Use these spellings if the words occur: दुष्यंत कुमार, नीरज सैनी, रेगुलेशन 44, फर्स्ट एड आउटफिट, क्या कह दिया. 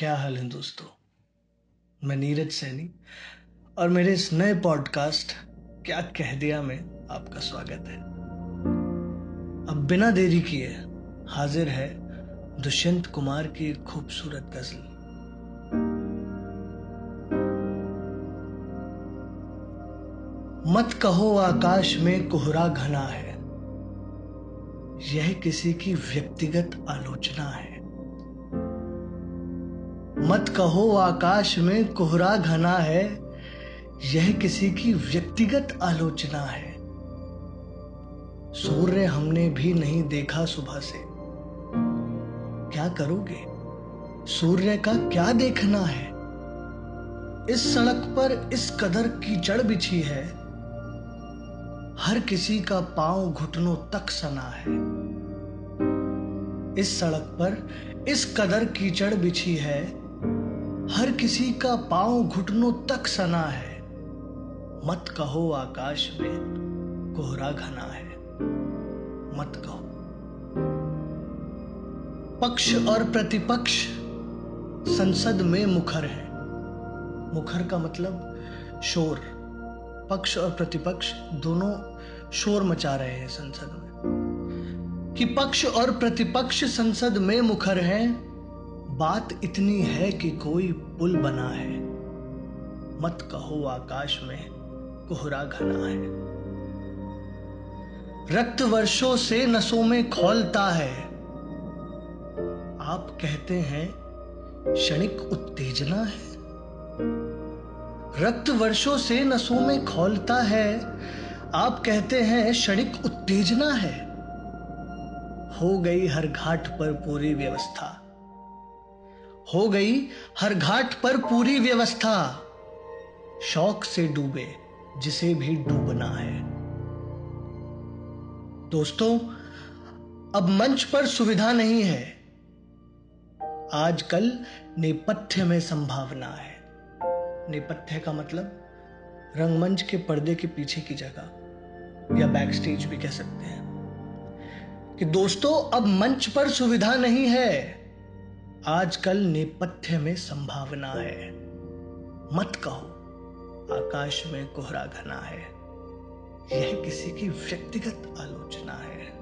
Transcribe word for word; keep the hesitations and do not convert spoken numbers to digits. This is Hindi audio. क्या हाल है दोस्तों, मैं नीरज सैनी और मेरे इस नए पॉडकास्ट क्या कह दिया में आपका स्वागत है। अब बिना देरी किए हाजिर है दुष्यंत कुमार की खूबसूरत गजल। मत कहो आकाश में कोहरा घना है, यह किसी की व्यक्तिगत आलोचना है। मत कहो आकाश में कोहरा घना है, यह किसी की व्यक्तिगत आलोचना है। सूर्य हमने भी नहीं देखा सुबह से, क्या करोगे सूर्य का क्या देखना है। इस सड़क पर इस कदर कीचड़ बिछी है, हर किसी का पांव घुटनों तक सना है। इस सड़क पर इस कदर कीचड़ बिछी है, हर किसी का पांव घुटनों तक सना है। मत कहो आकाश में कोहरा घना है, मत कहो। पक्ष और प्रतिपक्ष संसद में मुखर है। मुखर का मतलब शोर। पक्ष और प्रतिपक्ष दोनों शोर मचा रहे हैं संसद में। कि पक्ष और प्रतिपक्ष संसद में मुखर हैं, बात इतनी है कि कोई पुल बना है। मत कहो आकाश में कोहरा घना है। रक्त वर्षों से नसों में खौलता है, आप कहते हैं क्षणिक उत्तेजना है। रक्त वर्षों से नसों में खौलता है, आप कहते हैं क्षणिक उत्तेजना है। हो गई हर घाट पर पूरी व्यवस्था, हो गई हर घाट पर पूरी व्यवस्था। शौक से डूबे जिसे भी डूबना है। दोस्तों, अब मंच पर सुविधा नहीं है, आजकल नेपथ्य में संभावना है। नेपथ्य का मतलब रंगमंच के पर्दे के पीछे की जगह, या बैक स्टेज भी कह सकते हैं। कि दोस्तों, अब मंच पर सुविधा नहीं है, आजकल नेपथ्य में संभावना है। मत कहो आकाश में कोहरा घना है, यह किसी की व्यक्तिगत आलोचना है।